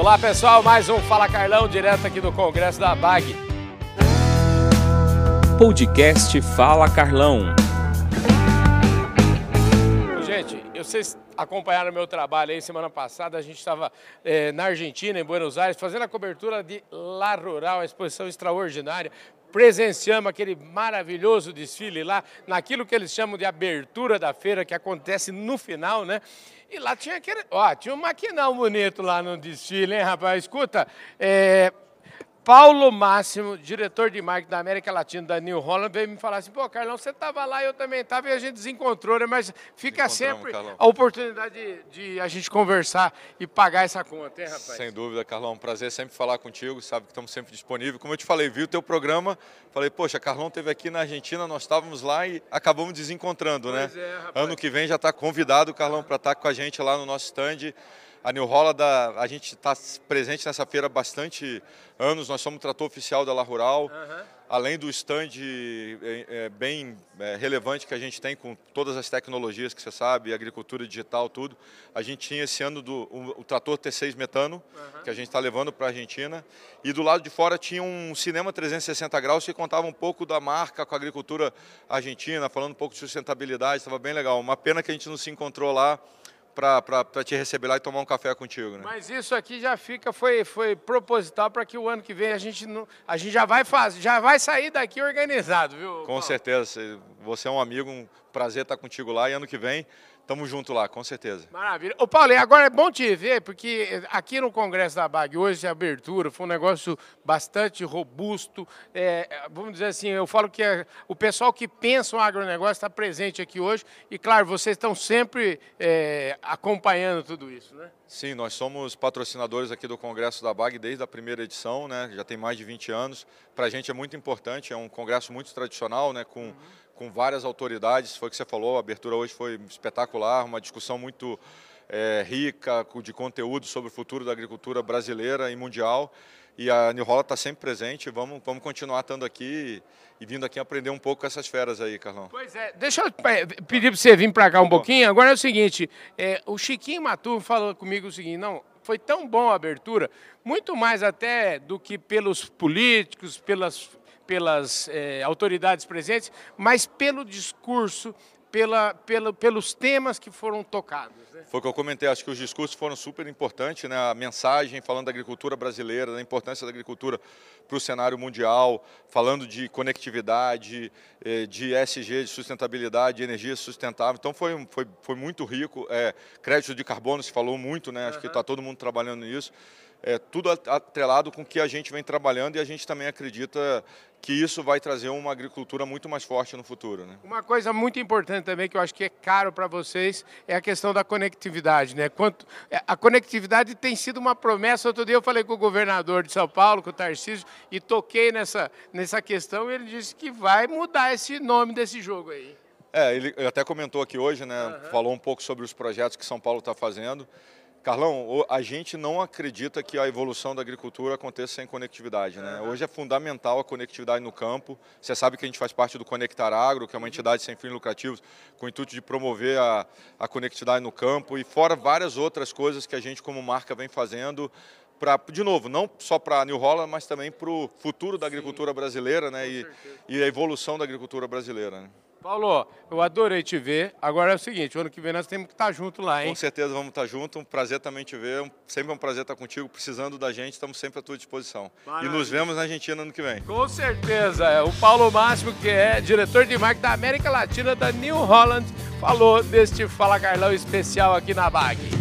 Olá pessoal, mais um Fala Carlão, direto aqui do Congresso da ABAG. Podcast Fala Carlão. Gente, vocês acompanharam meu trabalho aí semana passada, a gente estava na Argentina, em Buenos Aires, fazendo a cobertura de La Rural, a exposição extraordinária. Presenciamos aquele maravilhoso desfile lá, naquilo que eles chamam de abertura da feira, que acontece no final, né? E lá tinha aquele... Ó, tinha um maquinão bonito lá no desfile, hein, rapaz? Escuta, Paulo Máximo, diretor de marketing da América Latina da New Holland, veio me falar assim, pô, Carlão, você estava lá, eu também estava, e a gente desencontrou, né? Mas fica sempre a oportunidade de a gente conversar e pagar essa conta, hein, rapaz? Sem dúvida, Carlão, um prazer sempre falar contigo, sabe que estamos sempre disponíveis. Como eu te falei, vi o teu programa, falei, poxa, Carlão esteve aqui na Argentina, nós estávamos lá e acabamos desencontrando, né? Pois é, rapaz. Ano que vem já está convidado, Carlão, para estar com a gente lá no nosso stand. A New Holland, a gente está presente nessa feira há bastante anos, nós somos trator oficial da La Rural, além do stand bem relevante que a gente tem com todas as tecnologias que você sabe, agricultura digital, tudo. A gente tinha esse ano o trator T6 Metano, que a gente está levando para a Argentina, e do lado de fora tinha um cinema 360 graus que contava um pouco da marca com a agricultura argentina, falando um pouco de sustentabilidade, estava bem legal. Uma pena que a gente não se encontrou lá para te receber lá e tomar um café contigo, né? Mas isso aqui já fica, foi proposital para que o ano que vem a gente já vai sair daqui organizado, viu, Paulo? Com certeza, você é um amigo, um prazer estar contigo lá e ano que vem estamos junto lá, com certeza. Maravilha. Ô Paulo, e agora é bom te ver, porque aqui no Congresso da ABAG, hoje a abertura foi um negócio bastante robusto. Vamos dizer assim, eu falo que o pessoal que pensa o agronegócio está presente aqui hoje. E claro, vocês estão sempre acompanhando tudo isso, né? Sim, nós somos patrocinadores aqui do Congresso da ABAG desde a primeira edição, né? Já tem mais de 20 anos. Para a gente é muito importante, é um congresso muito tradicional, né? Com várias autoridades, foi o que você falou, a abertura hoje foi espetacular, uma discussão muito rica de conteúdo sobre o futuro da agricultura brasileira e mundial. E a New Holland está sempre presente, vamos continuar estando aqui e vindo aqui aprender um pouco com essas feras aí, Carlão. Pois é, deixa eu pedir para você vir para cá um pouquinho. Agora é o seguinte, o Chiquinho Matur falou comigo o seguinte, não... Foi tão bom a abertura, muito mais até do que pelos políticos, pelas autoridades presentes, mas pelo discurso, pelos temas que foram tocados, né? Foi o que eu comentei, acho que os discursos foram super importantes, né? A mensagem falando da agricultura brasileira, da importância da agricultura para o cenário mundial, falando de conectividade, de ESG, de sustentabilidade, de energia sustentável. Então foi muito rico. Crédito de carbono se falou muito, né? Acho que está todo mundo trabalhando nisso. Tudo atrelado com o que a gente vem trabalhando e a gente também acredita que isso vai trazer uma agricultura muito mais forte no futuro, né? Uma coisa muito importante também que eu acho que é caro para vocês é a questão da conectividade, né? A conectividade tem sido uma promessa. Outro dia eu falei com o governador de São Paulo, com o Tarcísio, e toquei nessa questão e ele disse que vai mudar esse nome desse jogo aí. Ele até comentou aqui hoje, né? Falou um pouco sobre os projetos que São Paulo está fazendo. Carlão, a gente não acredita que a evolução da agricultura aconteça sem conectividade, né? Hoje é fundamental a conectividade no campo. Você sabe que a gente faz parte do Conectar Agro, que é uma entidade sem fins lucrativos, com o intuito de promover a conectividade no campo e fora várias outras coisas que a gente como marca vem fazendo, de novo, não só para a New Holland, mas também para o futuro da agricultura brasileira, né? E a evolução da agricultura brasileira, né? Paulo, eu adorei te ver. Agora é o seguinte, o ano que vem nós temos que estar junto lá, hein? Com certeza vamos estar junto. Um prazer também te ver. Sempre é um prazer estar contigo. Precisando da gente, estamos sempre à tua disposição. Maravilha. E nos vemos na Argentina ano que vem. Com certeza. O Paulo Máximo, que é diretor de marketing da América Latina da New Holland, falou deste Fala Carlão especial aqui na ABAG.